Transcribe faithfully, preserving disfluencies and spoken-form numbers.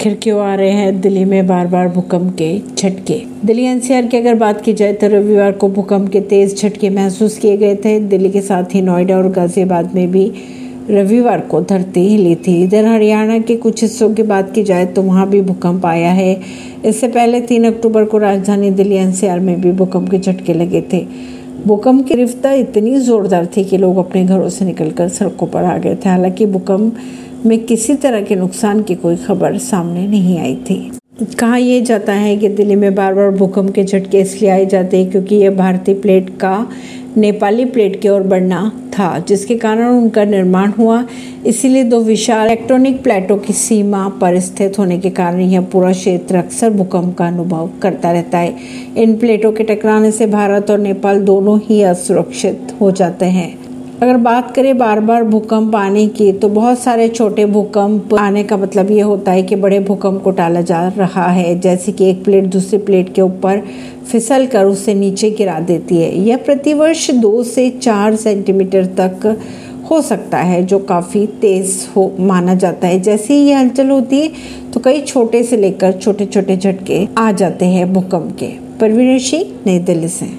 खिड़कियों आ रहे हैं दिल्ली में बार बार भूकंप के झटके। दिल्ली एनसीआर की अगर बात की जाए तो रविवार को भूकंप के तेज झटके महसूस किए गए थे। दिल्ली के साथ ही नोएडा और गाजियाबाद में भी रविवार को धरती हिली थी। इधर हरियाणा के कुछ हिस्सों की बात की जाए तो वहाँ भी भूकंप आया है। इससे पहले तीन अक्टूबर को राजधानी दिल्ली एनसीआर में भी भूकंप के झटके लगे थे। भूकंप की तीव्रता इतनी जोरदार थी कि लोग अपने घरों से निकलकर सड़कों पर आ गए थे। हालांकि भूकंप में किसी तरह के नुकसान की कोई खबर सामने नहीं आई थी। कहा यह जाता है कि दिल्ली में बार बार भूकंप के झटके इसलिए आए जाते हैं क्योंकि यह भारतीय प्लेट का नेपाली प्लेट की ओर बढ़ना था, जिसके कारण उनका निर्माण हुआ। इसीलिए दो विशाल टेक्टोनिक प्लेटों की सीमा पर स्थित होने के कारण यह पूरा क्षेत्र अक्सर भूकंप का अनुभव करता रहता है। इन प्लेटों के टकराने से भारत और नेपाल दोनों ही असुरक्षित हो जाते हैं। अगर बात करें बार बार भूकंप आने की, तो बहुत सारे छोटे भूकंप आने का मतलब ये होता है कि बड़े भूकंप को टाला जा रहा है, जैसे कि एक प्लेट दूसरी प्लेट के ऊपर फिसल कर उसे नीचे गिरा देती है। यह प्रतिवर्ष दो से चार सेंटीमीटर तक हो सकता है, जो काफ़ी तेज़ हो माना जाता है। जैसे ही यह हलचल होती है तो कई छोटे से लेकर छोटे छोटे झटके आ जाते हैं भूकंप के। परवीन सिंह, नई दिल्ली से।